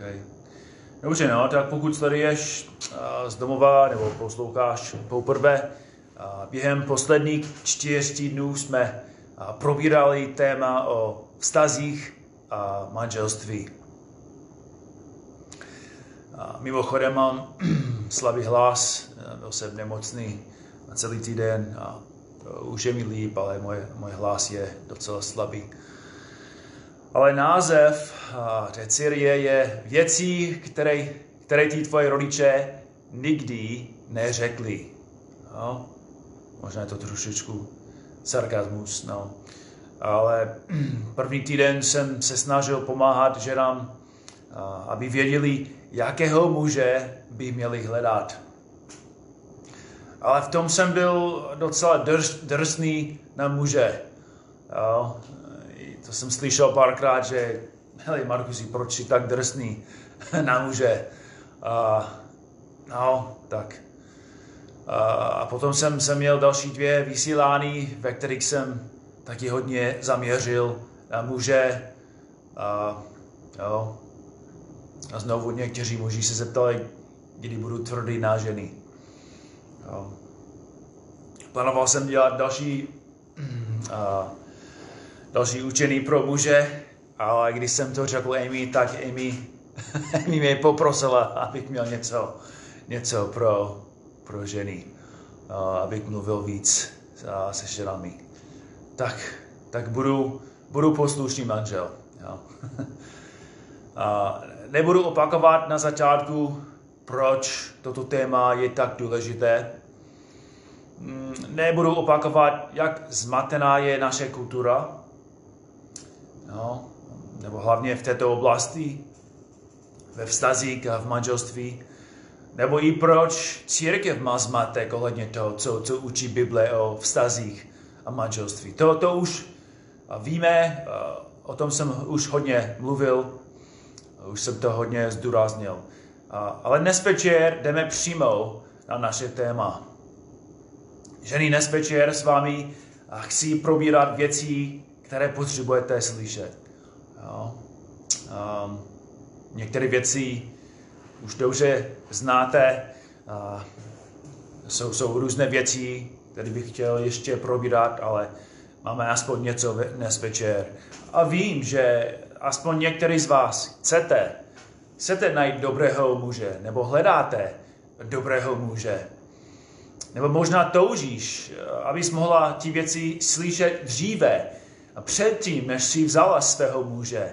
Okay. Dobře, no, tak pokud tady ješ z domova nebo posloucháš poprvé, během posledních 4 týdnů jsme probírali téma o vztazích a manželství. Mimochodem mám slabý hlas, byl jsem nemocný celý týden a už je mi líp, ale můj hlas je docela slabý. Ale název té série je věci, které ti tvoji rodiče nikdy neřekli. No, možná je to trošičku sarkazmus, no. Ale první týden jsem se snažil pomáhat ženám, aby věděli, jakého muže by měli hledat. Ale v tom jsem byl docela drsný na muže. No, to jsem slyšel párkrát, že hej, Markusi, proč jsi tak drsný na muže? No, tak. A potom jsem měl další 2 vysílání, ve kterých jsem taky hodně zaměřil na muže. Jo. A znovu někteří muži se zeptali, kdy budu tvrdý na ženy. Jo. Plánoval jsem dělat další učení pro muže, ale když jsem to řekl Amy, tak Amy mě poprosila, abych měl něco pro ženy, abych mluvil víc se ženami. Tak budu poslušný manžel. Jo. Nebudu opakovat na začátku, proč toto téma je tak důležité. Nebudu opakovat, jak zmatená je naše kultura, no, nebo hlavně v této oblasti, ve vztazích a v manželství, nebo i proč církev má zmatek ohledně toho, co učí Bible o vztazích a manželství. To už víme, o tom jsem už hodně mluvil, už jsem to hodně zdůraznil. Ale dnes večer jdeme přímo na naše téma. Ženy, dnes večer s vámi chci probírat věci, které potřebujete slyšet. Jo. Některé věci už dobře znáte. Jsou různé věci, které bych chtěl ještě probírat, ale máme aspoň něco dnes večer. A vím, že aspoň některý z vás chcete najít dobrého muže, nebo hledáte dobrého muže. Nebo možná toužíš, abys mohla ty věci slyšet dříve, a předtím, než si vzala svého muže.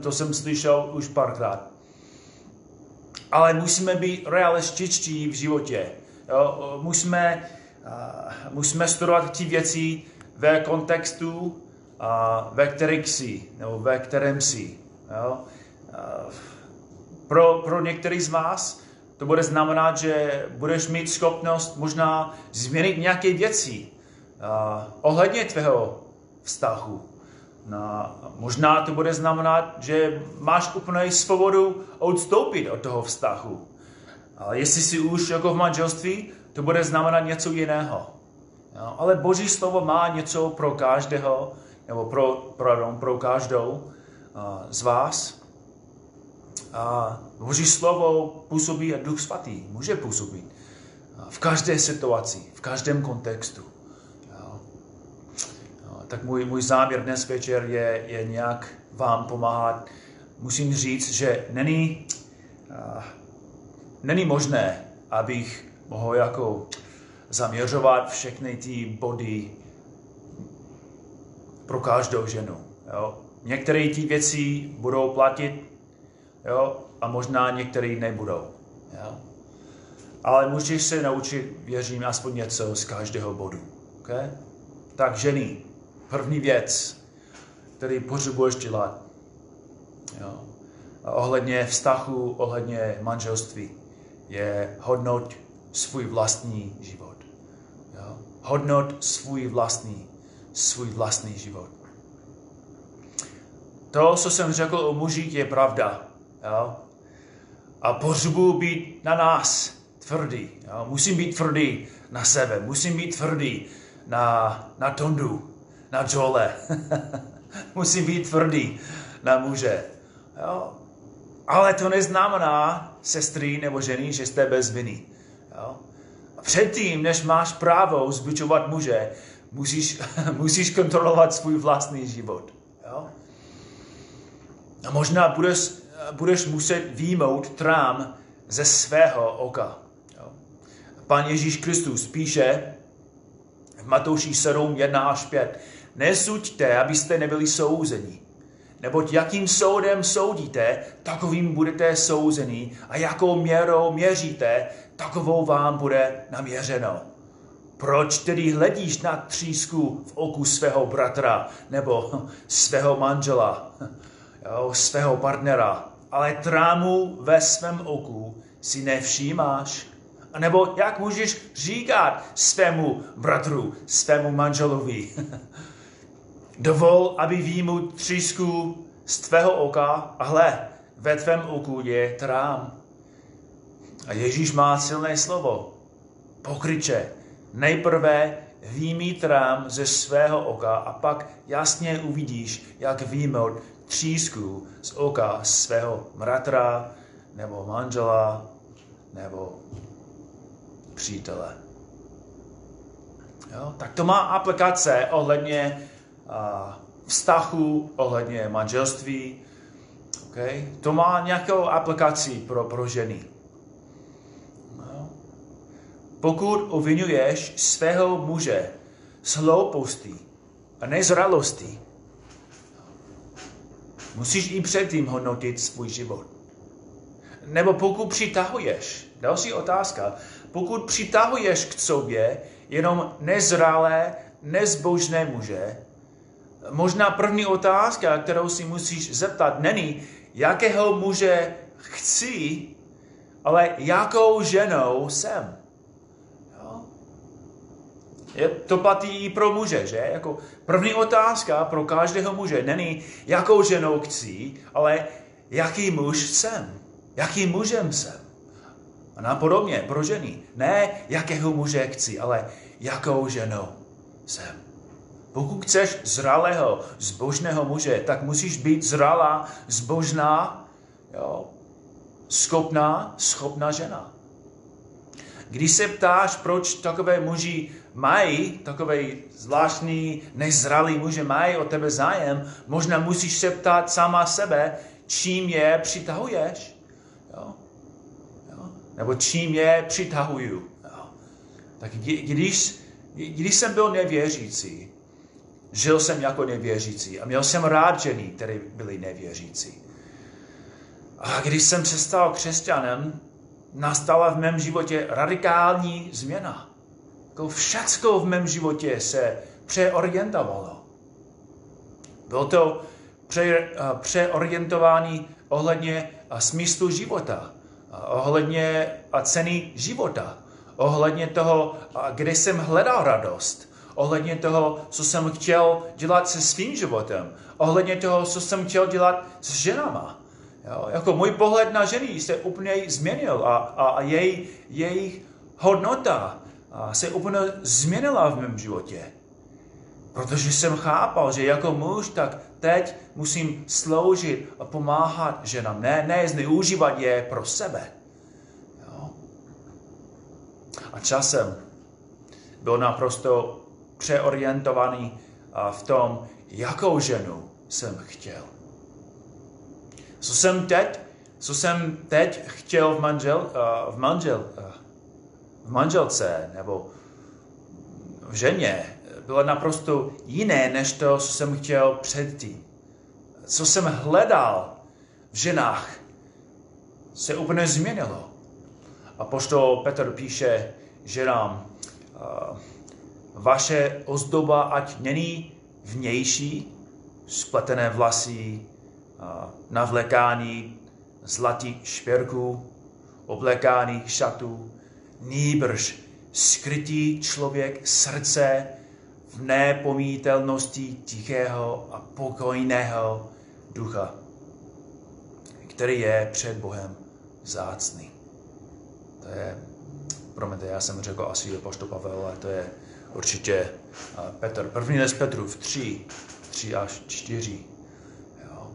To jsem slyšel už párkrát. Ale musíme být realističtí v životě. Jo? Musíme studovat ty věci ve kontextu, ve kterém si. Jo? Pro některý z vás to bude znamenat, že budeš mít schopnost možná změnit nějaké věci ohledně tvého vztahu. No, možná to bude znamenat, že máš úplnou svobodu odstoupit od toho vztahu. Ale jestli jsi už jako v manželství, to bude znamenat něco jiného. No, ale Boží slovo má něco pro každého, nebo pro každou z vás. Boží slovo působí a Duch Svatý může působit v každé situaci, v každém kontextu. Tak můj záměr dnes večer je nějak vám pomáhat. Musím říct, že není možné, abych mohl jako zaměřovat všechny ty body pro každou ženu. Jo. Některé ty věci budou platit, jo, a možná některé nebudou. Jo. Ale můžeš se naučit, věřím, aspoň něco z každého bodu. Okay? Tak ženy. První věc, který potřebuješ dělat, jo, ohledně vztahu, ohledně manželství, je hodnotit svůj vlastní život. Jo. Hodnotit svůj vlastní život. To, co jsem řekl o mužích, je pravda. Jo. A potřebuji být na nás tvrdý. Jo. Musím být tvrdý na sebe, musím být tvrdý na Tondu, na Joele. Musím být tvrdý na muže. Jo? Ale to neznamená, sestry nebo ženy, že jste bez viny. Jo? Předtím, než máš právo zbičovat muže, musíš kontrolovat svůj vlastní život. Jo? A možná budeš muset vyjmout trám ze svého oka. Jo? Pán Ježíš Kristus píše v Matouši 7, 1 až 5. Nesuďte, abyste nebyli souzeni. Neboť jakým soudem soudíte, takovým budete souzeni a jakou měrou měříte, takovou vám bude naměřeno. Proč tedy hledíš na třísku v oku svého bratra nebo svého manžela, svého partnera, ale trámu ve svém oku si nevšímáš? A nebo jak můžeš říkat svému bratru, svému manželovi? Dovol, aby výjmu třísku z tvého oka a hle, ve tvém oku je trám. A Ježíš má silné slovo. Pokryče, nejprve výjmi trám ze svého oka a pak jasně uvidíš, jak výjmout třísku z oka svého bratra nebo manžela nebo přítele. Jo? Tak to má aplikace ohledně vztahu, ohledně manželství. Okay? To má nějakou aplikaci pro ženy. No. Pokud ovinuješ svého muže z hloupostí a nezralostí, musíš i předtím hodnotit svůj život. Nebo pokud přitahuješ, další otázka, pokud přitahuješ k sobě jenom nezralé, nezbožné muže, možná první otázka, kterou si musíš zeptat, není, jakého muže chci, ale jakou ženou jsem. Jo? To platí i pro muže, že? Jako první otázka pro každého muže není, jakou ženou chci, ale jaký muž jsem. Jakým mužem jsem. A napodobně pro ženy. Ne, jakého muže chci, ale jakou ženou jsem. Pokud chceš zralého, zbožného muže, tak musíš být zralá, zbožná, jo, schopná žena. Když se ptáš, proč takové muži mají, takové zvláštní, nezralí muže mají o tebe zájem, možná musíš se ptát sama sebe, čím je přitahuješ. Jo? Jo? Nebo čím je přitahuju. Jo? Tak když jsem byl nevěřící, žil jsem jako nevěřící a měl jsem rád ženy, které byly nevěřící. A když jsem se stal křesťanem, nastala v mém životě radikální změna. Všecko v mém životě se přeorientovalo. Bylo to přeorientování ohledně smyslu života, ohledně ceny života, ohledně toho, kde jsem hledal radost, ohledně toho, co jsem chtěl dělat se svým životem, ohledně toho, co jsem chtěl dělat s ženama. Jo, jako můj pohled na ženy se úplně změnil a jejich hodnota se úplně změnila v mém životě. Protože jsem chápal, že jako muž, tak teď musím sloužit a pomáhat ženám, ne zneužívat je pro sebe. Jo. A časem byl naprosto přeorientovaný v tom, jakou ženu jsem chtěl. Co jsem teď chtěl v manželce nebo v ženě, bylo naprosto jiné, než to, co jsem chtěl předtím. Co jsem hledal v ženách, se úplně změnilo. Apoštol Petr píše ženám, vaše ozdoba ať není vnější, spletené vlasy, navlékání zlatých šperků, oblékání šatů, nýbrž skrytý člověk srdce v nepomítelnosti tichého a pokojného ducha, který je před Bohem vzácný. To je, promiňte, já jsem řekl asi apoštol Pavel, ale to je určitě Petr. První list Petrův 3 až 4. Jo.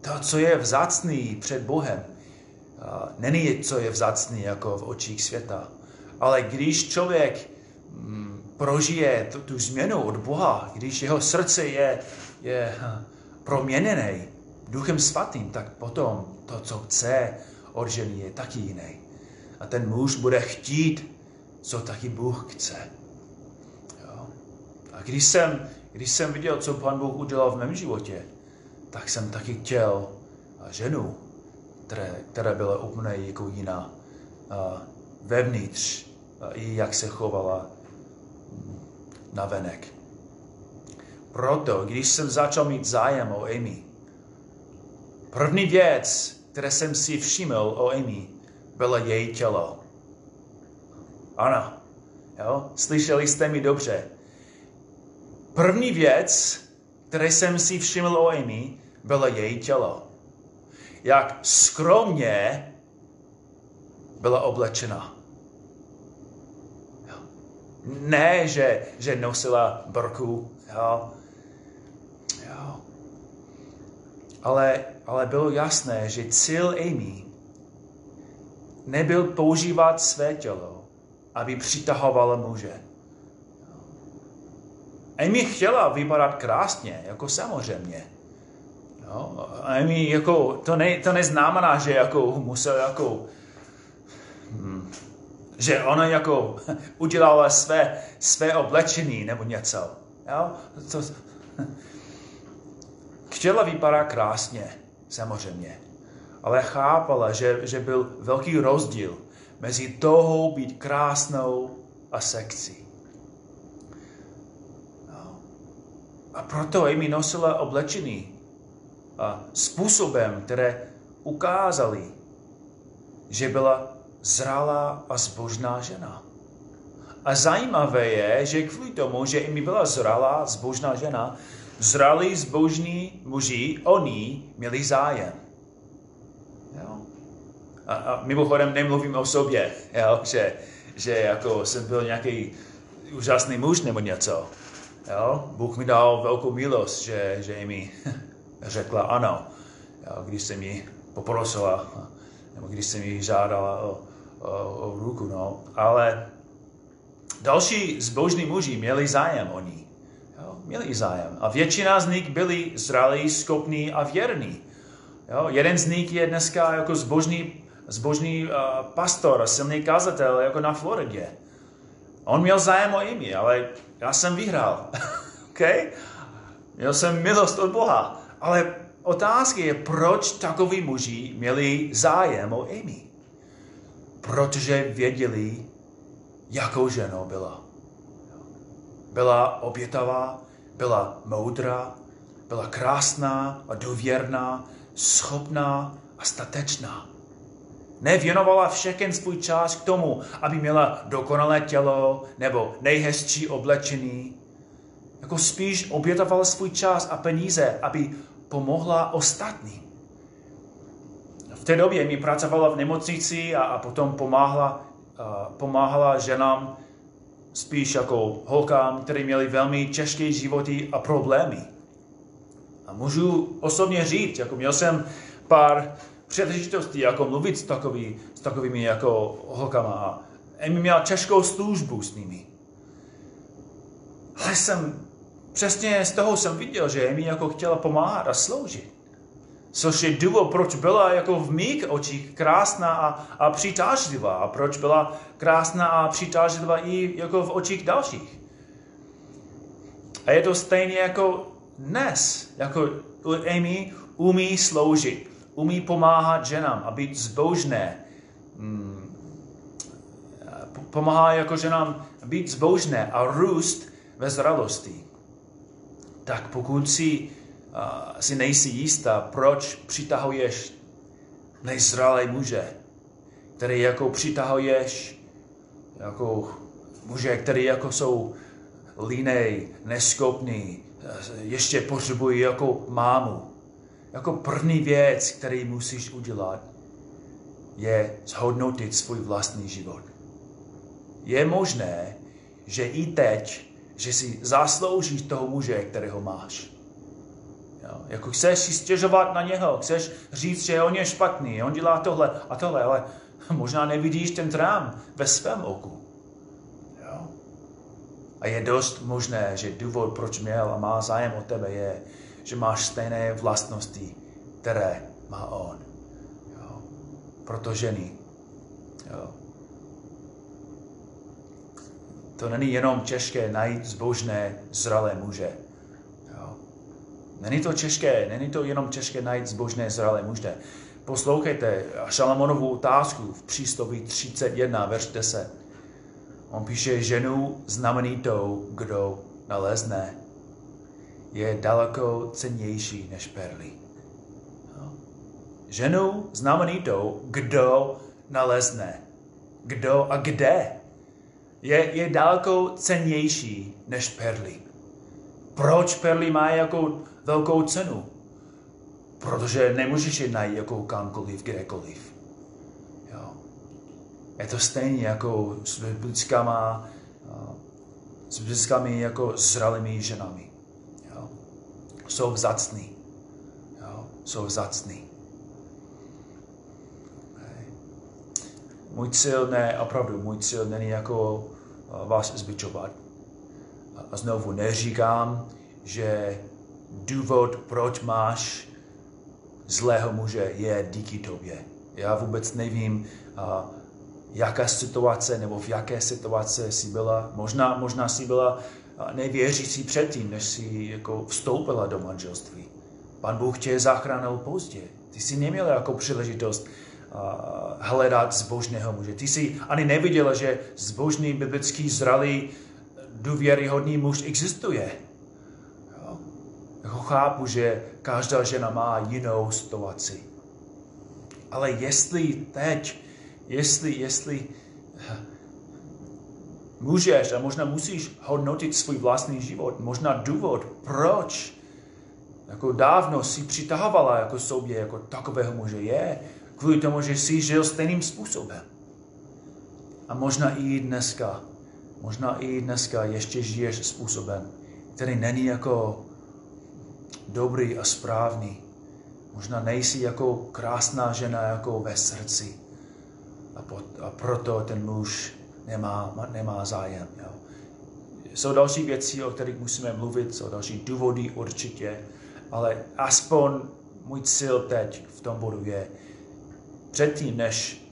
To, co je vzácný před Bohem, není, co je vzácný jako v očích světa. Ale když člověk prožije tu změnu od Boha, když jeho srdce je proměněné Duchem Svatým, tak potom to, co chce od ženy, je taky jiné. A ten muž bude chtít, co taky Bůh chce. Jo. A když jsem viděl, co Pán Bůh udělal v mém životě, tak jsem taky chtěl ženu, která byla úplně jako jiná vevnitř, i jak se chovala navenek. Proto, když jsem začal mít zájem o Amy, první věc, které jsem si všiml o Amy, bylo její tělo. Ano, jo? Slyšeli jste mi dobře. První věc, které jsem si všiml o Amy, bylo její tělo. Jak skromně byla oblečena. Ne, že nosila brku, jo. Jo. Ale bylo jasné, že cíl Amy nebyl používat své tělo, aby přitahovala muže. Amy chtěla vypadat krásně, jako samozřejmě. Jo. Amy jako to neznamená, že jako musel jako že ona jako udělala své oblečení nebo něco. Jo? Chtěla vypadat krásně, samozřejmě. Ale chápala, že byl velký rozdíl mezi touhou být krásnou a sexy. Jo? A proto Amy nosila oblečení způsobem, které ukázali, že byla zralá a zbožná žena. A zajímavé je, že kvůli tomu, že Amy byla zralá, zbožná žena, zralí, zbožní muži, oni měli zájem. Jo? A mimochodem nemluvím o sobě, jo? Že jako jsem byl nějaký úžasný muž nebo něco. Jo? Bůh mi dal velkou milost, že Amy řekla ano, jo? Když jsem ji poprosila, nebo když jsem ji žádala o ruku, no. Ale další zbožní muži měli zájem o ní. Jo, měli zájem. A většina z nich byli zralí, schopní a věrní. Jo, jeden z nich je dneska jako zbožný pastor a silný kazatel jako na Floridě. On měl zájem o Amy, ale já jsem vyhrál. Okay? Měl jsem milost od Boha. Ale otázka je, proč takoví muži měli zájem o Amy. Protože věděli, jakou ženou byla. Byla obětavá, byla moudrá, byla krásná a důvěrná, schopná a statečná. Nevěnovala všechen svůj čas k tomu, aby měla dokonalé tělo nebo nejhezčí oblečení. Jako spíš obětovala svůj čas a peníze, aby pomohla ostatním. V té době mi pracovala v nemocnici a potom pomáhala ženám, spíš jako holkám, které měly velmi těžké životy a problémy. A můžu osobně říct, jako měl jsem pár příležitostí jako mluvit s takovými jako holkama a Amy měla těžkou službu s nimi. Ale přesně z toho jsem viděl, že Amy jako chtěla pomáhat a sloužit. Což je důvod, proč byla jako v mých očích krásná a přitažlivá. A proč byla krásná a přitažlivá i jako v očích dalších. A je to stejně jako dnes. Jako Amy umí sloužit, umí pomáhat ženám a být zbožné. Pomáhá jako ženám být zbožné a růst ve zralosti. Tak pokud si nejsi jistá, proč přitahuješ nezralé muže, který jako přitahuješ jako muže, který jako jsou línej, neschopný, ještě potřebují jako mámu. Jako první věc, který musíš udělat, je zhodnotit svůj vlastní život. Je možné, že i teď, že si zasloužíš toho muže, kterého máš. Jo? Jako chceš si stěžovat na něho, chceš říct, že on je špatný, on dělá tohle a tohle, ale možná nevidíš ten trám ve svém oku. Jo? A je dost možné, že důvod, proč měl a má zájem o tebe, je, že máš stejné vlastnosti, které má on. Jo? Proto ženy. Jo? To není jenom těžké najít zbožné, zralé muže. Jo. Není to jenom těžké najít zbožné, zralé muže. Poslouchejte Šalamonovu otázku v Přísloví 31, verš 10. On píše, ženu znamenitou, kdo nalezne, je daleko cennější než perly. Jo. Ženu znamenitou, kdo nalezne. Kdo a kde? Je daleko cennější než perly. Proč perly mají jako velkou cenu? Protože nemůžeš je najít jako kamkoliv, kdekoliv. Jo. Je to stejně jako s blízkami jako zralými ženami. Jo. Jsou vzácný. Jo. Jsou vzácný. Můj cíl není jako vás zbičovat. A znovu neříkám, že důvod, proč máš zlého muže, je díky tobě. Já vůbec nevím, jaká situace nebo v jaké situace jsi byla. Možná jsi byla nevěřící předtím, než jsi jako vstoupila do manželství. Pán Bůh tě zachránil pozdě. Ty jsi neměla jako příležitost hledat zbožného muže. Ty jsi ani neviděla, že zbožný, biblický, zralý, důvěryhodný muž existuje. Jo? Chápu, že každá žena má jinou situaci. Ale jestli můžeš a možná musíš hodnotit svůj vlastní život, možná důvod, proč jako dávno si přitahovala jako sobě jako takového muže je, kvůli tomu, že jsi žil stejným způsobem. A možná i dneska ještě žiješ způsobem, který není jako dobrý a správný. Možná nejsi jako krásná žena, jako ve srdci. A proto ten muž nemá zájem. Jo. Jsou další věci, o kterých musíme mluvit, jsou další důvody určitě, ale aspoň můj cíl teď v tom bodu je, předtím, než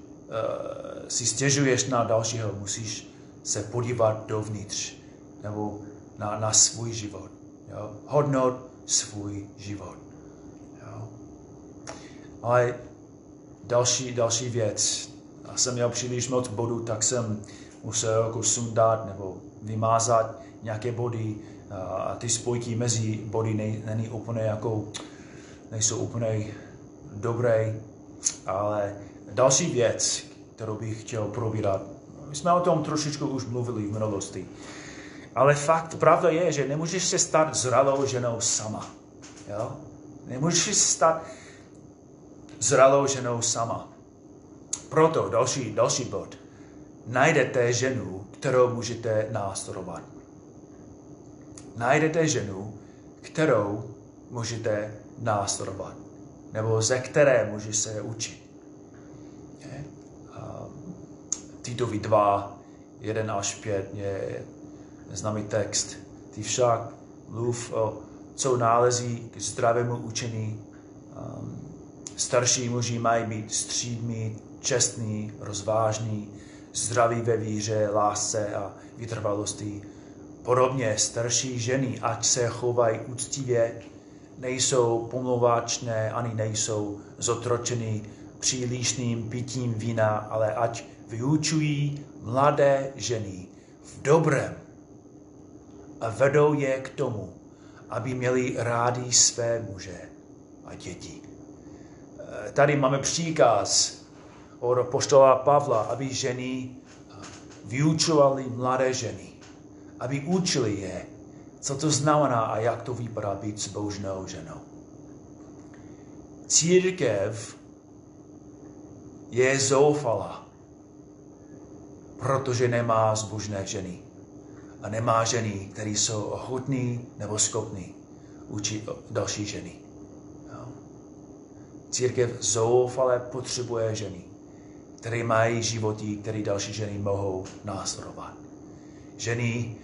si stěžuješ na dalšího, musíš se podívat dovnitř nebo na svůj život. Jo? Hodnot svůj život. Jo? Ale další věc. Já jsem měl příliš moc bodů, tak jsem musel jako sundat nebo vymázat nějaké body. A ty spojky mezi body nejsou úplně dobré. Ale další věc, kterou bych chtěl probírat, my jsme o tom trošičku už mluvili v minulosti, ale pravda je, že nemůžeš se stát zralou ženou sama. Jo? Nemůžeš se stát zralou ženou sama. Proto další bod. Najdete ženu, kterou můžete následovat. Najdete ženu, kterou můžete následovat. Nebo ze které můžeš se učit. Titovi 2, 1 až 5 je známý text. Ty však mluv o co nálezí k zdravému učení. Starší muži mají být střídní, čestní, rozvážní, zdraví ve víře, lásce a vytrvalosti. Podobně starší ženy, ať se chovají úctivě, nejsou pomlouváčné, ani nejsou zotročeny přílišným pitím vína, ale ať vyučují mladé ženy v dobrém a vedou je k tomu, aby měli rádi své muže a děti. Tady máme příkaz od apoštola Pavla, aby ženy vyučovaly mladé ženy, aby učili je, co to znamená a jak to vypadá být zbožnou ženou. Církev je zoufala, protože nemá zbožné ženy. A nemá ženy, které jsou ochotné nebo schopné učit další ženy. Církev zoufale potřebuje ženy, které mají životy, které další ženy mohou následovat. Ženy,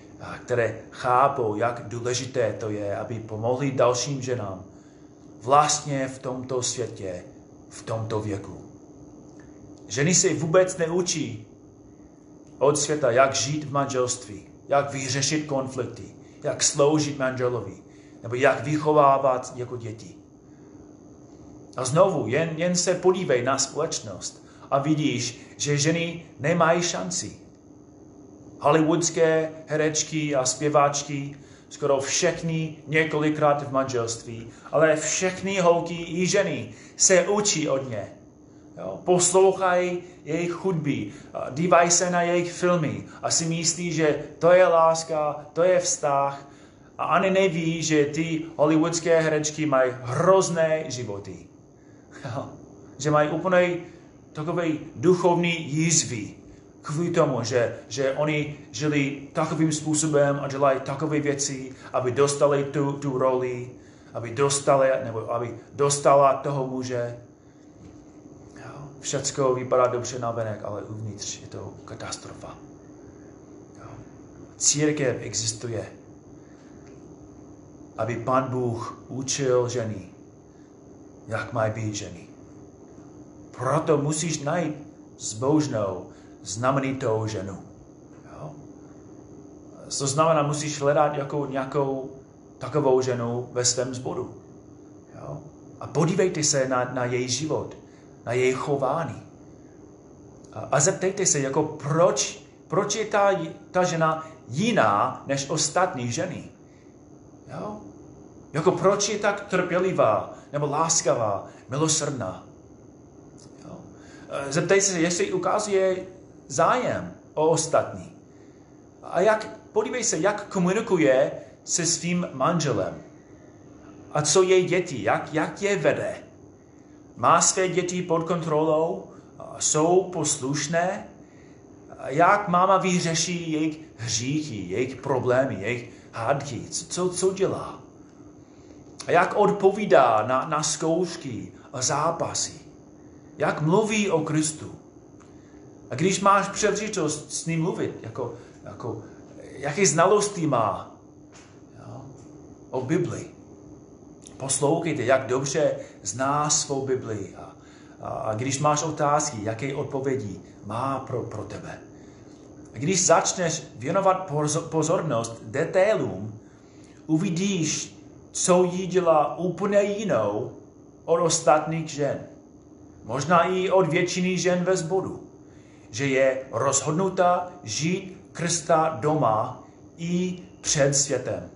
které chápou, jak důležité to je, aby pomohly dalším ženám vlastně v tomto světě, v tomto věku. Ženy se vůbec neučí od světa, jak žít v manželství, jak vyřešit konflikty, jak sloužit manželovi, nebo jak vychovávat jako děti. A znovu, jen se podívej na společnost a vidíš, že ženy nemají šanci. Hollywoodské herečky a zpěváčky, skoro všechny několikrát v manželství, ale všechny holky i ženy se učí od ně. Poslouchají jejich hudby, dívají se na jejich filmy a si myslí, že to je láska, to je vztah a ani neví, že ty hollywoodské herečky mají hrozné životy. Že mají úplně takový duchovní jízvy kvůli tomu, že oni žili takovým způsobem a dělají takové věci, aby dostali tu roli, aby dostala toho muže. Všecko vypadá dobře na venek, ale uvnitř je to katastrofa. Církev existuje, aby Pán Bůh učil ženy, jak mají být ženy. Proto musíš najít zbožnou, znamenitou ženu. To znamená, musíš hledat nějakou takovou ženu ve svém sboru. A podívejte se na její život, na její chování. A zeptejte se, proč je ta žena jiná než ostatní ženy. Jo? Proč je tak trpělivá, nebo láskavá, milosrdná. Jo? Zeptej se, jestli ukazuje zájem o ostatní. A podívej se, jak komunikuje se svým manželem. A co její děti, jak je vede. Má své děti pod kontrolou, jsou poslušné, jak máma vyřeší jejich hříchy, jejich problémy, jejich hádky, co dělá. A jak odpovídá na zkoušky a zápasy. Jak mluví o Kristu. A když máš příležitost s ním mluvit, jaké znalosti má o Bibli. Poslouchejte, jak dobře zná svou Biblii a když máš otázky, jaké odpovědi má pro tebe. A když začneš věnovat pozornost detailům, uvidíš, co jí dělá úplně jinou od ostatních žen. Možná i od většiny žen ve sboru. Že je rozhodnutá žít Krista doma i před světem.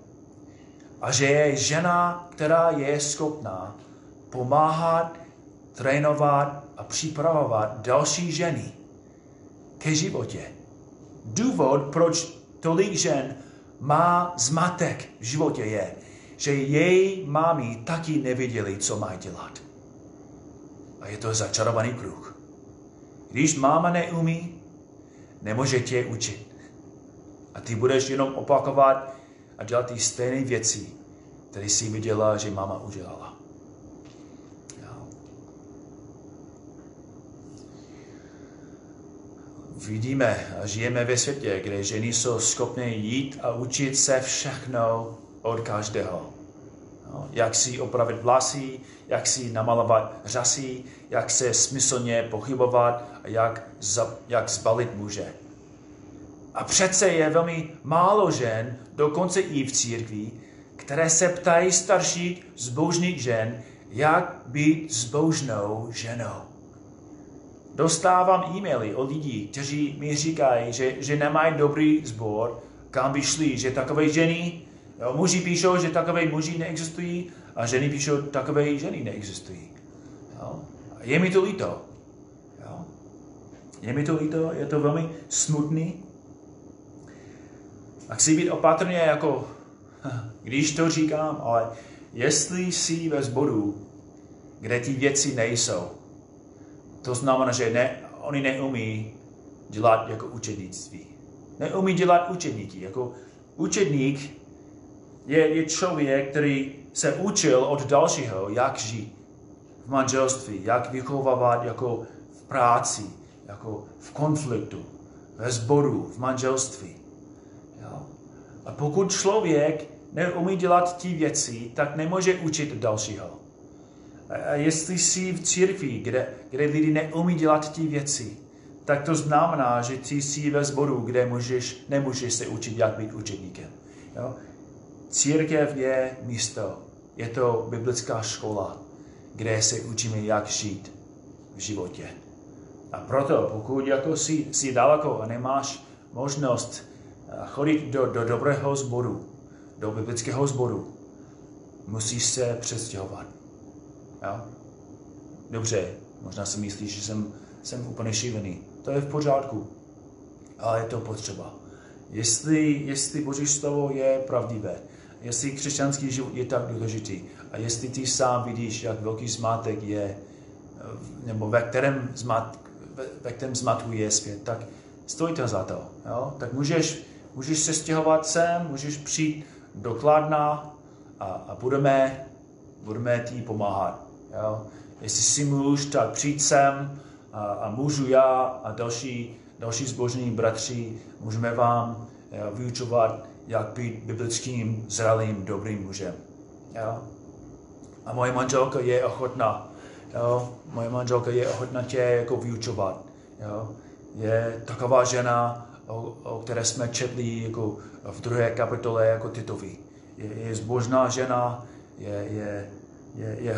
A že je žena, která je schopná pomáhat, trénovat a připravovat další ženy ke životě. Důvod, proč tolik žen má zmatek v životě je, že její mámy taky nevěděly, co mají dělat. A je to začarovaný kruh. Když máma neumí, nemůže tě učit. A ty budeš jenom opakovat a dělat ty stejné věci, které si viděla, že máma udělala. Jo. Vidíme a žijeme ve světě, kde ženy jsou schopné jít a učit se všechno od každého. Jo. Jak si opravit vlasy, jak si namalovat řasy, jak se smyslně pochybovat a jak zbalit muže. A přece je velmi málo žen, dokonce i v církvi, které se ptají starších zbožných žen, jak být zbožnou ženou. Dostávám e-maily od lidí, kteří mi říkají, že nemají dobrý sbor, kam by šli, že takové ženy, muži píšou, že takové muži neexistují a ženy píšou, že takové ženy neexistují. Jo? Je mi to líto. Jo? Je mi to líto, je to velmi smutný. A chci být opatrně, když to říkám, ale jestli jsi ve sboru, kde ty věci nejsou, to znamená, že oni neumí dělat jako učednictví. Neumí dělat učedníky. Učedník je člověk, který se učil od dalšího, jak žít v manželství, jak vychovávat jako v práci, jako v konfliktu, ve sboru, v manželství. Jo? A pokud člověk neumí dělat ty věci, tak nemůže učit dalšího. A jestli jsi v církvi, kde lidi neumí dělat ty věci, tak to znamená, že ty jsi ve sboru, kde nemůžeš se učit, jak být učedníkem. Jo? Církev je místo, je to biblická škola, kde se učíme, jak žít v životě. A proto, pokud jako jsi daleko a nemáš možnost chodit do dobrého sboru, do biblického sboru, musíš se přestěhovat. Jo? Dobře, možná si myslíš, že jsem úplně šílený. To je v pořádku, ale je to potřeba. Jestli Boží slovo je pravdivé, jestli křesťanský život je tak důležitý a jestli ty sám vidíš, jak velký zmatek je, nebo ve kterém zmatku je svět, tak stojí to za to. Jo? Tak můžeš se stěhovat sem, můžeš přijít do Kladna a budeme ti pomáhat. Jo? Jestli si můžeš, tak přijít sem a můžu já a další zbožní bratři, můžeme vám vyučovat, jak být biblickým, zralým, dobrým mužem. Jo? A moje manželka je ochotná. Jo? Moje manželka je ochotná tě jako vyučovat. Jo? Je taková žena, o které jsme četli jako v 2. kapitole jako Titovi. Je zbožná žena, je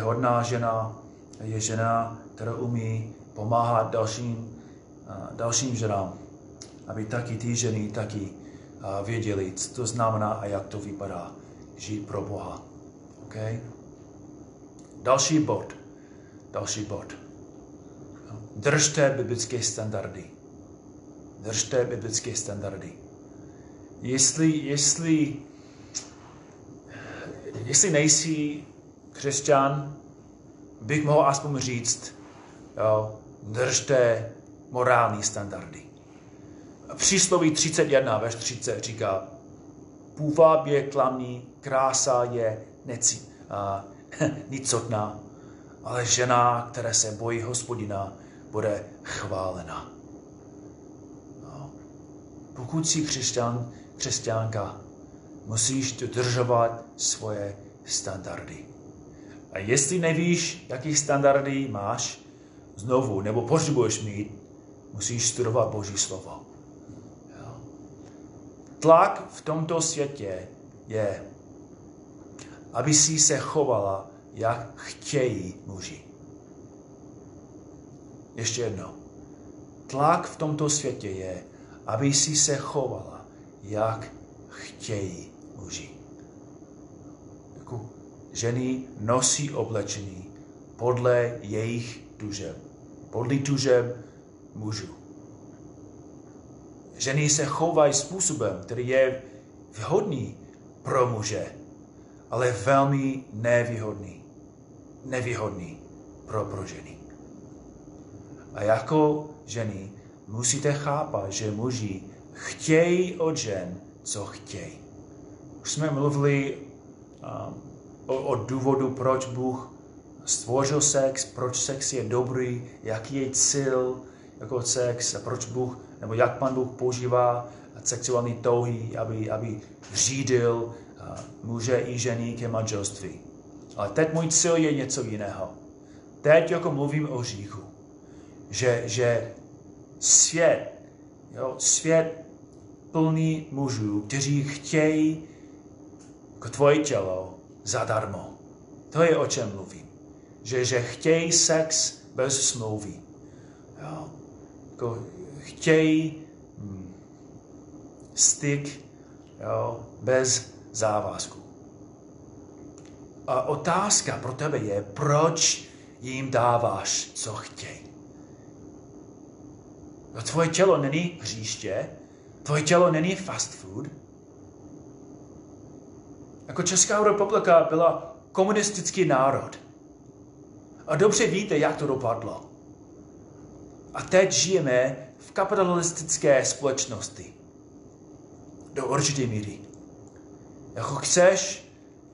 hodná žena, je žena, která umí pomáhat dalším ženám, aby taky ty ženy taky věděli, co to znamená a jak to vypadá, žít pro Boha. Okay? Další bod. Držte biblické standardy. Jestli nejsi křesťan, bych mohl aspoň říct, jo, držte morální standardy. Přísloví 31:30 říká, půvab je klamný, krása je nicotná, ale žena, která se bojí Hospodina, bude chválena. No. Pokud jsi křesťanka, musíš dodržovat svoje standardy. A jestli nevíš, jaký standardy máš, znovu, nebo potřebuješ mít, musíš studovat Boží slovo. Jo. Tlak v tomto světě je, aby jsi se chovala, jak chtějí muži. Ještě jedno. Tlak v tomto světě je, aby jsi se chovala, jak chtějí muži. Ženy nosí oblečení podle jejich tužeb. Podle tužeb mužů. Ženy se chovají způsobem, který je vhodný pro muže, ale velmi nevýhodný pro ženy. A jako ženy musíte chápat, že muži chtějí od žen, co chtějí. Už jsme mluvili o důvodu, proč Bůh stvořil sex, proč sex je dobrý, jaký je cíl jako sex a proč Bůh, nebo jak Pan Bůh používá sexuální touhy, aby řídil muže i ženy ke manželství. Ale teď můj cíl je něco jiného. Teď jako mluvím o říchu, že svět plný mužů, kteří chtějí k tvoje tělo zadarmo. To je, o čem mluvím. Že chtějí sex bez smlouvy. Jo. Chtějí styk, jo, bez závazku. A otázka pro tebe je, proč jim dáváš, co chtějí. No, tvoje tělo není hřiště, tvoje tělo není fast food. Jako Česká republika byla komunistický národ. A dobře víte, jak to dopadlo. A teď žijeme v kapitalistické společnosti. Do určité míry. Jako chceš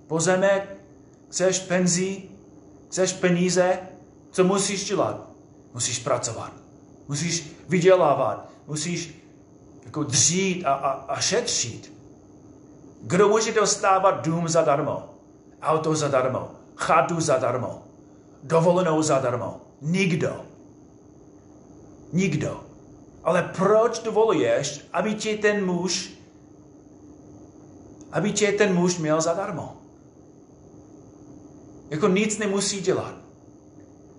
pozemek, chceš penzi, chceš peníze, Co musíš dělat? Musíš pracovat. Musíš vydělávat. Musíš jako dřít a šetřit. Kdo může dostávat dům zadarmo? Auto zadarmo. Chatu zadarmo. Dovolenou zadarmo. Nikdo. Nikdo. Ale proč dovoluješ, aby tě ten muž měl zadarmo? Jako nic nemusí dělat.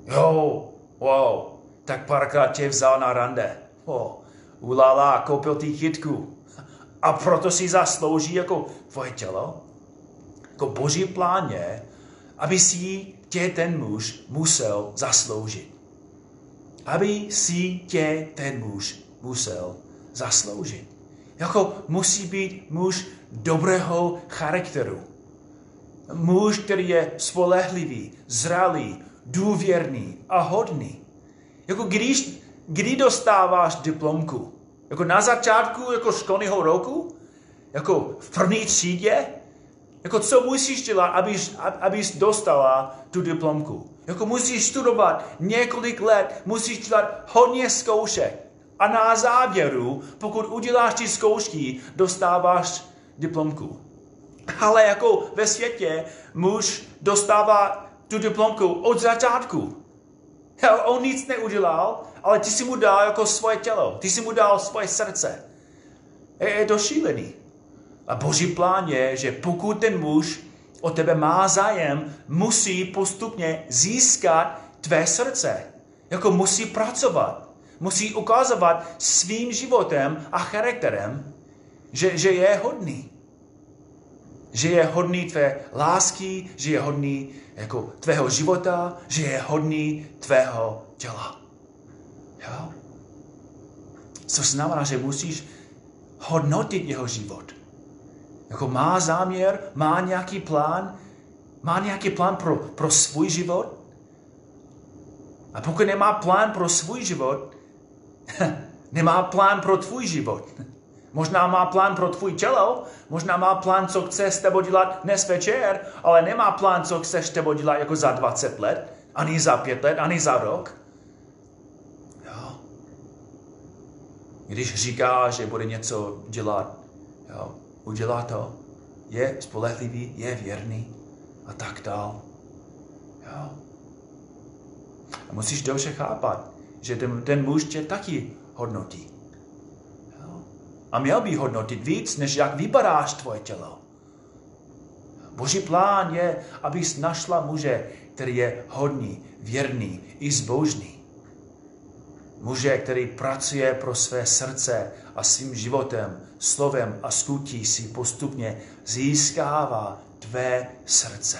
Jo, wow, tak párkrát tě vzal na rande. Ulala, koupil ty chytku. A proto si zaslouží jako tvoje tělo, jako boží pláně, aby si tě ten muž musel zasloužit. Jako musí být muž dobrého charakteru. Muž, který je spolehlivý, zralý, důvěrný a hodný. Jako kdy dostáváš diplomku? Jako na začátku jako školního roku? Jako v první třídě? Jako co musíš dělat, abys dostala tu diplomku? Jako musíš studovat několik let, musíš dělat hodně zkoušek. A na závěru, pokud uděláš ty zkoušky, dostáváš diplomku. Ale jako ve světě muž dostává tu diplomku od začátku. On nic neudělal, ale ty jsi mu dal jako svoje tělo, ty jsi mu dal svoje srdce. Je to šílený. A boží plán je, že pokud ten muž o tebe má zájem, musí postupně získat tvé srdce. Jako musí pracovat, musí ukazovat svým životem a charakterem, že je hodný. Že je hodný tvé lásky, že je hodný jako tvého života, že je hodný tvého těla. Jo? Což znamená, že musíš hodnotit jeho život. Jako má záměr, má nějaký plán pro svůj život. A pokud nemá plán pro svůj život, nemá plán pro tvůj život. Možná má plán pro tvůj tělo, možná má plán, co chce s tebou dělat dnes večer, ale nemá plán, co chceš s tebou dělat jako za 20 let, ani za 5 let, ani za rok. Jo. Když říká, že bude něco dělat, jo, udělá to, je spolehlivý, je věrný a tak dál. Jo. A musíš dobře chápat, že ten muž tě taky hodnotí. A měl by hodnotit víc, než jak vypadáš tvoje tělo. Boží plán je, abys našla muže, který je hodný, věrný i zbožný. Muže, který pracuje pro své srdce a svým životem, slovem a skutí si postupně získává tvé srdce.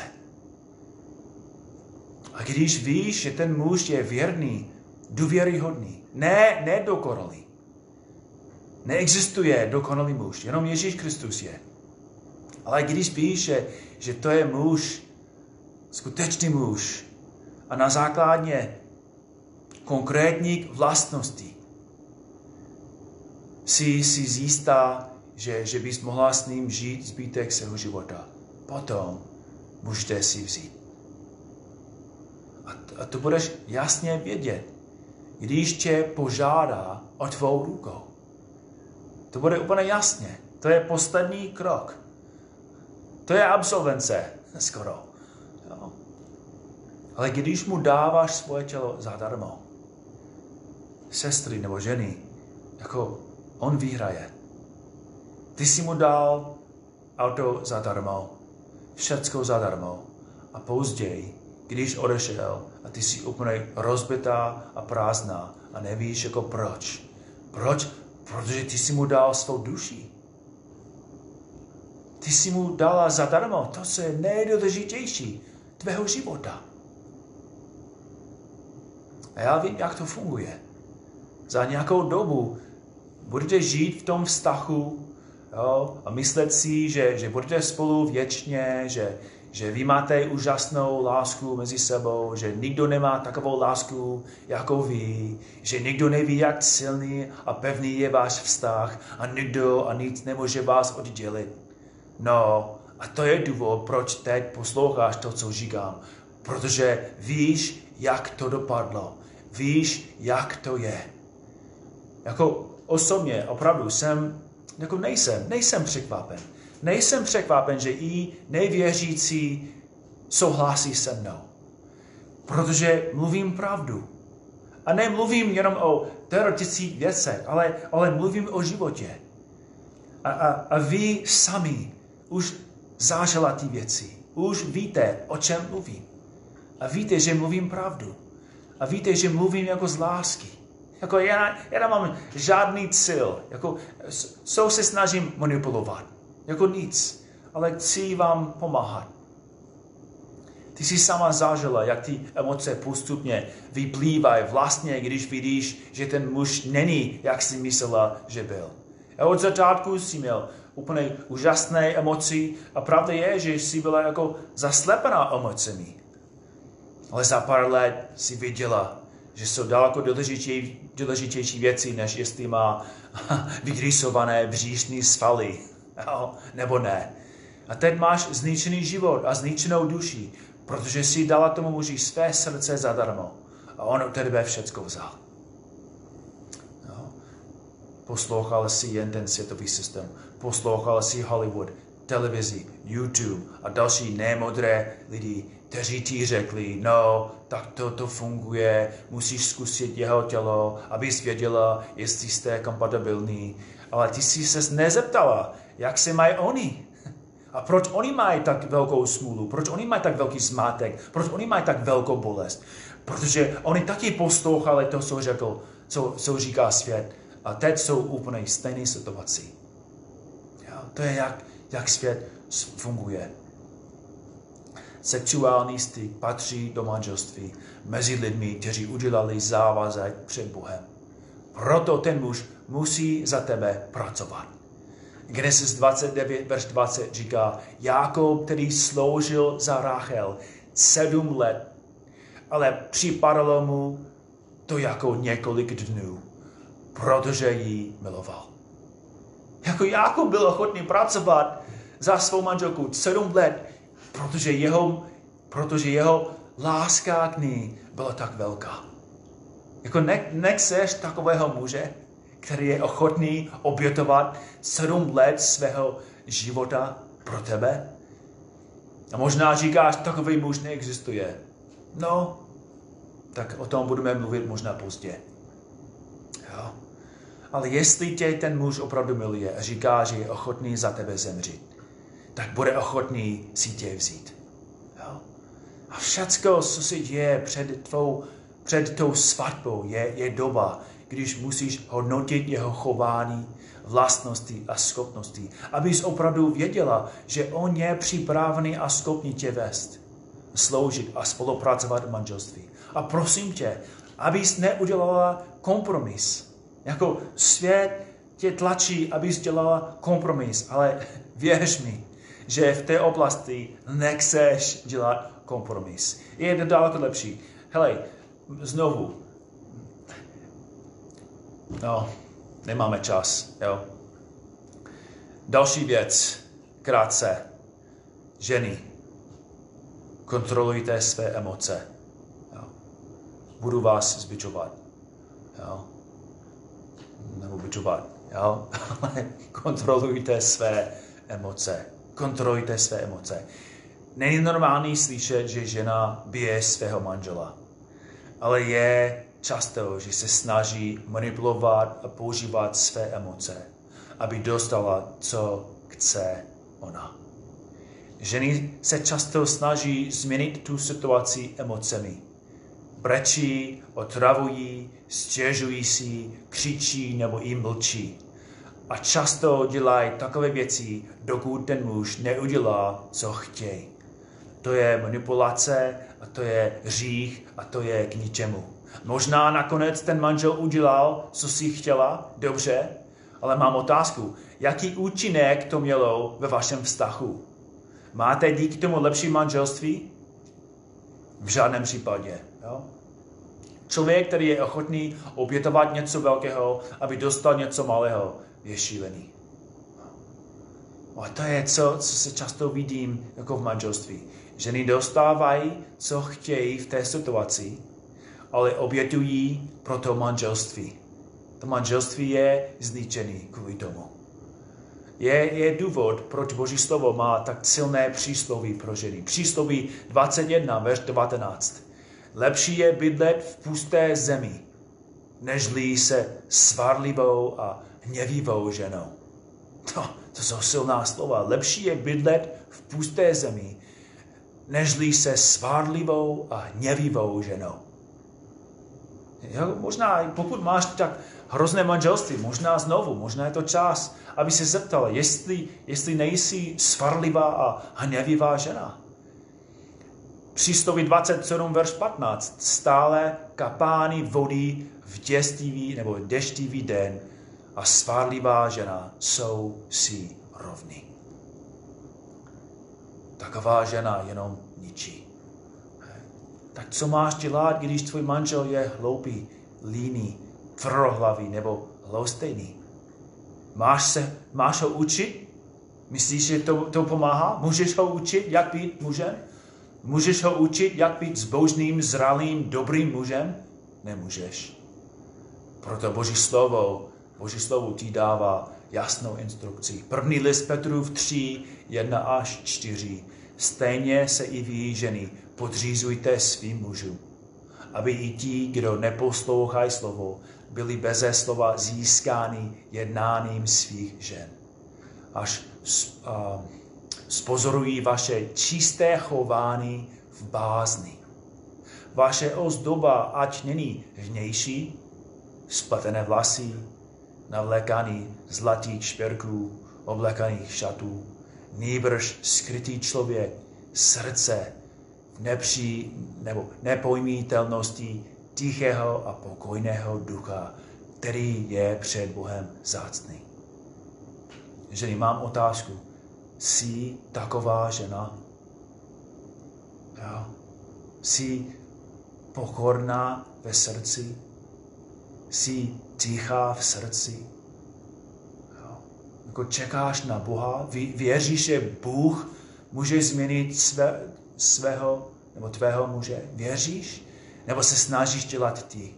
A když víš, že ten muž je věrný, důvěryhodný, nedokonalý, neexistuje dokonalý muž, jenom Ježíš Kristus je. Ale když píše, že to je muž, skutečný muž a na základě konkrétních vlastností si zjistá, že bys mohla s ním žít zbytek svého života. Potom můžete si vzít. A to budeš jasně vědět, když tě požádá o tvou rukou. To bude úplně jasně. To je poslední krok. To je absolvence. Skoro. Jo. Ale když mu dáváš svoje tělo zadarmo, sestry nebo ženy, jako on vyhraje. Ty jsi mu dal auto zadarmo, všecko zadarmo a později, když odešel a ty jsi úplně rozbitá a prázdná a nevíš jako proč. Proč? Protože ty jsi mu dal svou duši. Ty jsi mu dala zadarmo to, co je nejdůležitější tvého života. A já vím, jak to funguje. Za nějakou dobu budete žít v tom vztahu, jo, a myslet si, že budete spolu věčně, že vy máte úžasnou lásku mezi sebou, že nikdo nemá takovou lásku jako vy, že nikdo neví, jak silný a pevný je váš vztah a nikdo a nic nemůže vás oddělit. No, a to je důvod, proč teď posloucháš to, co říkám. Protože víš, jak to dopadlo. Víš, jak to je. Jako osobně, opravdu jsem, jako nejsem překvapen. Nejsem překvapen, že i nevěřící souhlasí se mnou. Protože mluvím pravdu. A nemluvím jenom o teoretických věcech, ale mluvím o životě. A vy sami už zažila ty věci. Už víte, o čem mluvím. A víte, že mluvím pravdu. A víte, že mluvím jako z lásky. Jako já nemám žádný cíl. Jako, co se snažím manipulovat. Jako nic. Ale chci vám pomáhat. Ty jsi sama zažila, jak ty emoce postupně vyplývají vlastně, když vidíš, že ten muž není, jak jsi myslela, že byl. A od začátku jsi měl úplně úžasné emoci a pravda je, že jsi byla jako zaslepená emocemi. Ale za pár let jsi viděla, že jsou daleko důležitější věci, než jestli má vyrysované bříšní svaly. Nebo ne. A teď máš zničený život a zničenou duši, protože jsi dala tomu muži své srdce zadarmo. A on od tebe všecko vzal. Poslouchal si jen ten světový systém. Poslouchal si Hollywood, televizi, YouTube a další nemodré lidi, kteří ti řekli, no, tak to funguje, musíš zkusit jeho tělo, abys věděla, jestli jste kompatibilní. Ale ty jsi se nezeptala, jak se mají oni. A proč oni mají tak velkou smůlu? Proč oni mají tak velký zmatek? Proč oni mají tak velkou bolest? Protože oni taky poslouchali to, co říká svět. A teď jsou úplně stejné situace. To je, jak svět funguje. Sexuální styk patří do manželství mezi lidmi, kteří udělali závazek před Bohem. Proto ten muž musí za tebe pracovat. Genesis 29, verš 20 říká, Jákob, který sloužil za Ráchel 7 let, ale připadalo mu to jako několik dnů, protože ji miloval. Jako Jákob byl ochotný pracovat za svou manželku 7 let, protože jeho láska k ní byla tak velká. Jako nechceš takového muže, který je ochotný obětovat 7 let svého života pro tebe? A možná říkáš, takový muž neexistuje. No, tak o tom budeme mluvit možná pozdě. Jo. Ale jestli tě ten muž opravdu miluje a říká, že je ochotný za tebe zemřít, tak bude ochotný si tě vzít. Jo. A všecko, co se děje před tou svatbou, je doba, když musíš hodnotit jeho chování, vlastnosti a schopnosti, abys opravdu věděla, že on je připravený a schopný tě vést, sloužit a spolupracovat v manželství. A prosím tě, abys neudělala kompromis. Jako svět tě tlačí, abys dělala kompromis, ale věř mi, že v té oblasti nechceš dělat kompromis. Je to daleko lepší. Hele, znovu, no, nemáme čas, jo. Další věc, krátce. Ženy, kontrolujte své emoce. Jo. Budu vás zbičovat. Jo. Nebo bičovat, jo. Ale kontrolujte své emoce. Kontrolujte své emoce. Není normální slyšet, že žena bije svého manžela. Ale je často, že se snaží manipulovat a používat své emoce, aby dostala, co chce ona. Ženy se často snaží změnit tu situaci emocemi. Brečí, otravují, stěžují si, křičí nebo i mlčí. A často dělají takové věci, dokud ten muž neudělá, co chtějí. To je manipulace, a to je hřích, a to je k ničemu. Možná nakonec ten manžel udělal, co si chtěla, dobře, ale mám otázku, jaký účinek to mělo ve vašem vztahu? Máte díky tomu lepší manželství? V žádném případě. Jo? Člověk, který je ochotný obětovat něco velkého, aby dostal něco malého, je šílený. A to je co se často vidím jako v manželství. Ženy dostávají, co chtějí v té situaci, ale obětují pro to manželství. To manželství je zničené kvůli tomu. Je důvod, proč Boží slovo má tak silné přísloví pro ženy. Přísloví 21, verš 19. Lepší je bydlet v pusté zemi, nežli se svárlivou a hněvivou ženou. To jsou silná slova. Lepší je bydlet v pusté zemi, nežli se svárlivou a hněvivou ženou. Jo, možná, pokud máš tak hrozné manželství, možná je to čas, aby se zeptala, jestli nejsi svarlivá a hněvivá žena. Přísloví 27, verš 15. Stále kapány vody v deštivý den a svarlivá žena jsou si rovny. Taková žena jenom ničí. Tak co máš dělat, když tvůj manžel je hloupý, líný, tvrdohlavý nebo hloustejný? Máš ho učit? Myslíš, že to pomáhá? Můžeš ho učit, jak být mužem? Můžeš ho učit, jak být zbožným, zralým, dobrým mužem? Nemůžeš. Proto Boží slovo ti dává jasnou instrukci. První list Petrův 3, 1 až 4. Stejně se i vy, ženy, podřízujte svým mužům, aby i ti, kdo neposlouchají slovo, byli beze slova získáni jednáním svých žen. Až spozorují vaše čisté chování v bázni. Vaše ozdoba, ať není vnější, spletené vlasy, navlékaný zlatých šperků, oblekaných šatů, nýbrž skrytý člověk, srdce v nepojmitelnosti tichého a pokojného ducha, který je před Bohem vzácný. Ženy, mám otázku. Jsi taková žena? Jo. Jsi pokorná ve srdci? Jsi tichá v srdci? Jo. Jako čekáš na Boha? Věříš, že Bůh může změnit svého nebo tvého muže? Věříš? Nebo se snažíš dělat ty?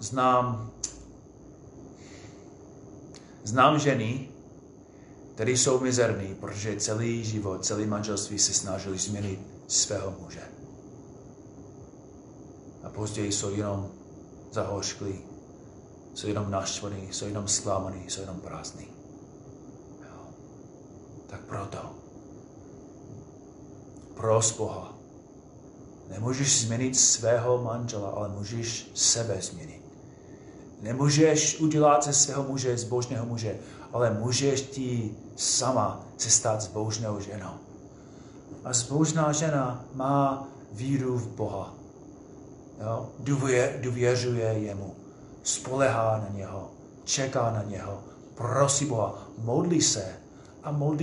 Znám ženy, které jsou mizerné, protože celý život, celý manželství se snažili změnit svého muže. A později jsou jenom zahořklí, jsou jenom naštvaní, jsou jenom zklamaní, jsou jenom prázdní. Tak proto, pros Boha, nemůžeš změnit svého manžela, ale můžeš sebe změnit. Nemůžeš udělat ze svého muže zbožného muže, ale můžeš ti sama se stát zbožnou ženou. A zbožná žena má víru v Boha. Jo? Důvěřuje jemu, spolehá na něho, čeká na něho, prosí Boha, modlí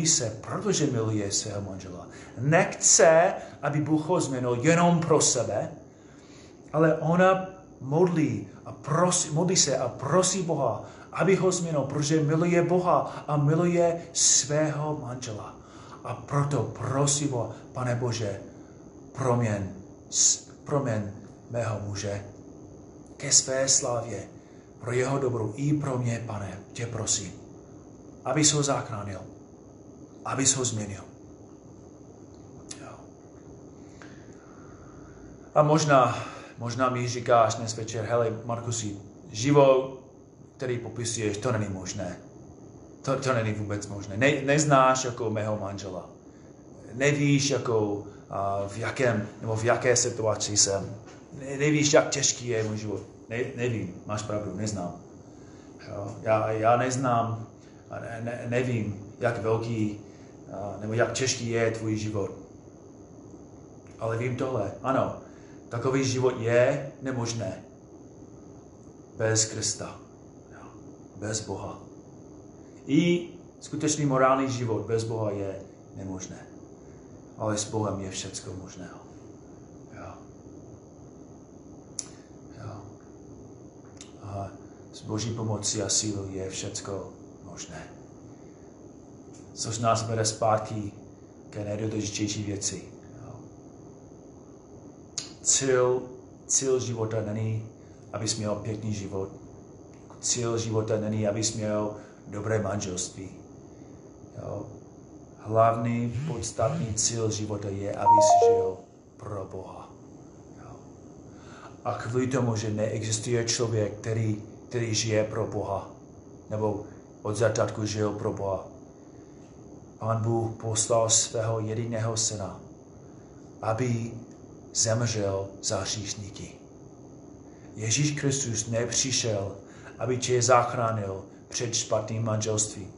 se, protože miluje svého manžela. Nechce, aby Bůh ho změnil jenom pro sebe, ale ona modlí se a prosí Boha, aby ho změnil, protože miluje Boha a miluje svého manžela. A proto prosí Boha, Pane Bože, proměň mého muže ke své slávě, pro jeho dobro i pro mě, Pane, tě prosím, abys ho zachránil, abys ho změnil. Jo. A možná mi říkáš dnes večer, hele, Markusi, život, který popisuješ, to není možné. To není vůbec možné. Neznáš jako mého manžela. Nevíš, jako, v jaké situaci jsem. Nevíš, jak těžký je můj život. Nevím, máš pravdu, neznám. Jo. Já neznám a nevím, jak velký nebo jak těžký je tvůj život. Ale vím tohle. Ano, takový život je nemožné. Bez Krista. Bez Boha. I skutečný morální život bez Boha je nemožné. Ale s Bohem je všecko možného. Jo. A s Boží pomocí a sílou je všecko možné. Což nás vede zpátky k nejdůležitější věci. Cíl života není, abys měl pěkný život. Cíl života není, abys měl dobré manželství. Jo? Hlavní podstatný cíl života je, abys žil pro Boha. Jo? A kvůli tomu, že neexistuje člověk, který žije pro Boha, nebo od začátku žil pro Boha, Pán Bůh poslal svého jediného syna, aby zemřel za hříšníky. Ježíš Kristus nepřišel, aby tě zachránil před špatným manželstvím.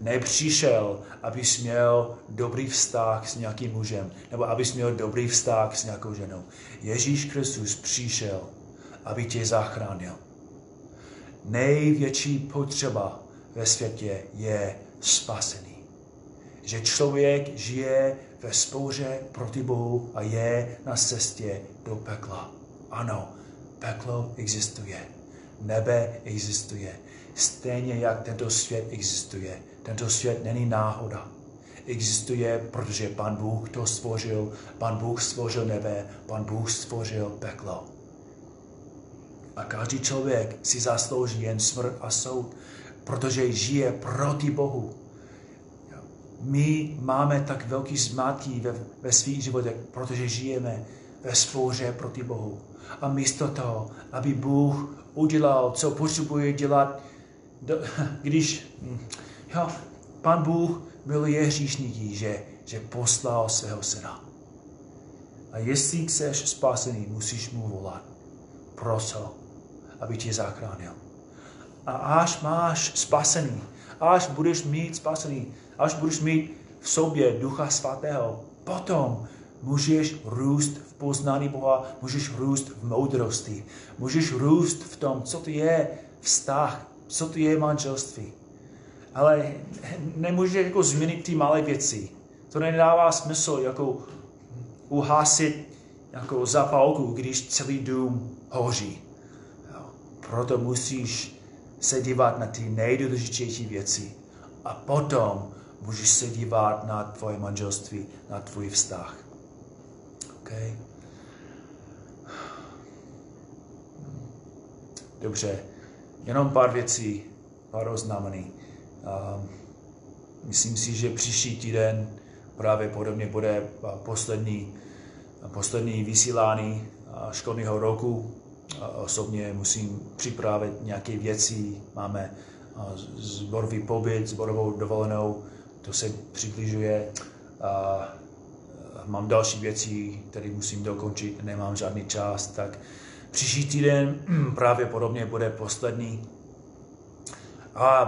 Nepřišel, abys měl dobrý vztah s nějakým mužem, nebo abys měl dobrý vztah s nějakou ženou. Ježíš Kristus přišel, aby tě zachránil. Největší potřeba ve světě je spasení. Že člověk žije ve spouře proti Bohu a je na cestě do pekla. Ano, peklo existuje. Nebe existuje. Stejně jak tento svět existuje. Tento svět není náhoda. Existuje, protože Pan Bůh to stvořil. Pan Bůh stvořil nebe. Pan Bůh stvořil peklo. A každý člověk si zaslouží jen smrt a soud, protože žije proti Bohu. My máme tak velký zmatky ve svých životech, protože žijeme ve spouře proti Bohu. A místo toho, aby Bůh udělal, co potřebuje dělat, když jo, Pan Bůh miluje hříšníky, že poslal svého syna. A jestli chceš spasený, musíš mu volat. Prosil, aby tě zachránil. A až máš spasený, až budeš mít spasený, až budeš mít v sobě Ducha Svatého, potom můžeš růst v poznání Boha, můžeš růst v moudrosti, můžeš růst v tom, co to je vztah, co to je manželství. Ale nemůžeš jako změnit ty malé věci. To nedává smysl jako uhasit jako zapálku, když celý dům hoří. Proto musíš se dívat na ty nejdůležitější věci. A potom můžeš se dívat na tvoje manželství, na tvůj vztah. Okay. Dobře, jenom pár věcí, pár oznámení. Myslím si, že příští týden právě podobně bude poslední vysílání školního roku. Osobně musím připravit nějaké věci. Máme zborový pobyt, zborovou dovolenou, to se přibližuje. Mám další věci, které musím dokončit, nemám žádný čas, tak příští týden právě podobně bude poslední. A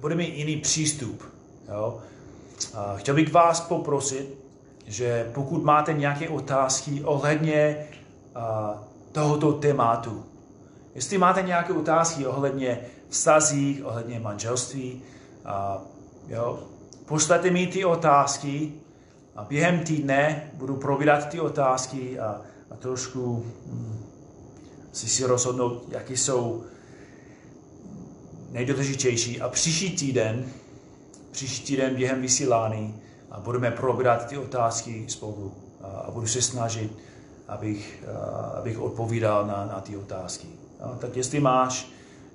bude mít jiný přístup. Jo? Chtěl bych vás poprosit, že pokud máte nějaké otázky ohledně tohoto tématu, jestli máte nějaké otázky ohledně vztazích, ohledně manželství, jo, pošlete mi ty otázky a během týdne budu probírat ty otázky a trošku si rozhodnout, jaké jsou nejdůležitější. A příští týden během vysílání a budeme probírat ty otázky spolu a budu se snažit, abych odpovídal na ty otázky. No, tak jestli máš,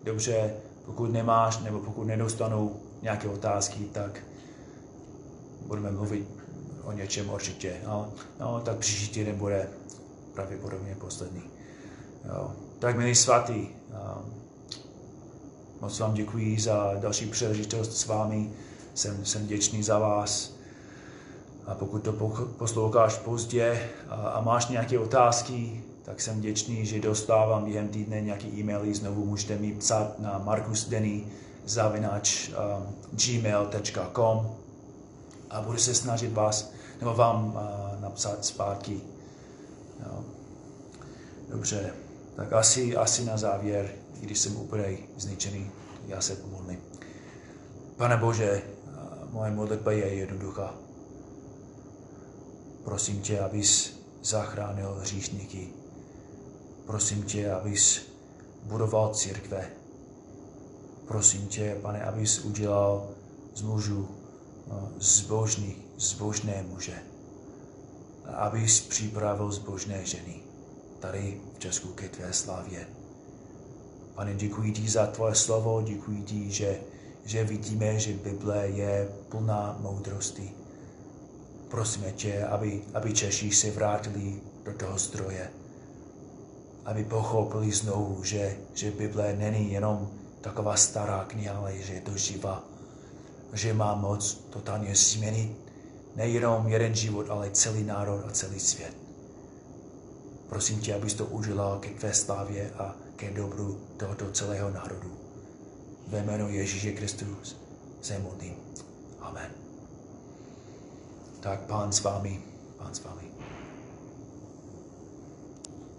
dobře, pokud nemáš, nebo pokud nedostanu nějaké otázky, tak budeme mluvit o něčem určitě. No, tak příští týden bude pravděpodobně poslední. Jo. Tak milí svatí, moc vám děkuji za další příležitost s vámi. Jsem vděčný za vás. A pokud to posloucháš pozdě a máš nějaké otázky, tak jsem vděčný, že dostávám během týdne nějaké e-maily. Znovu můžete mi psát na Markusdennyzavináč.gmail.com a budu se snažit vás, nebo vám napsat zpátky. Jo. Dobře, tak asi na závěr, když jsem úplně zničený, já se pomodlím. Pane Bože, moje modlitba je jednoduchá. Prosím tě, abys zachránil hříšníky. Prosím tě, abys budoval církve. Prosím tě, Pane, abys udělal z mužů zbožné muže. abys připravil zbožné ženy tady v Česku ke tvé slávě. Pane, děkuji ti za tvoje slovo, děkuji ti, že vidíme, že Bible je plná moudrosti. Prosíme tě, aby Češi se vrátili do toho zdroje, aby pochopili znovu, že Bible není jenom taková stará kniha, ale že je to živá, že má moc totálně změnit nejenom jeden život, ale celý národ a celý svět. Prosím tě, abys to udělal ke tvé slávě a ke dobru tohoto celého národu. Ve jménu Ježíše Kristus se modlím. Amen. Tak Pán s vámi, Pán s vámi.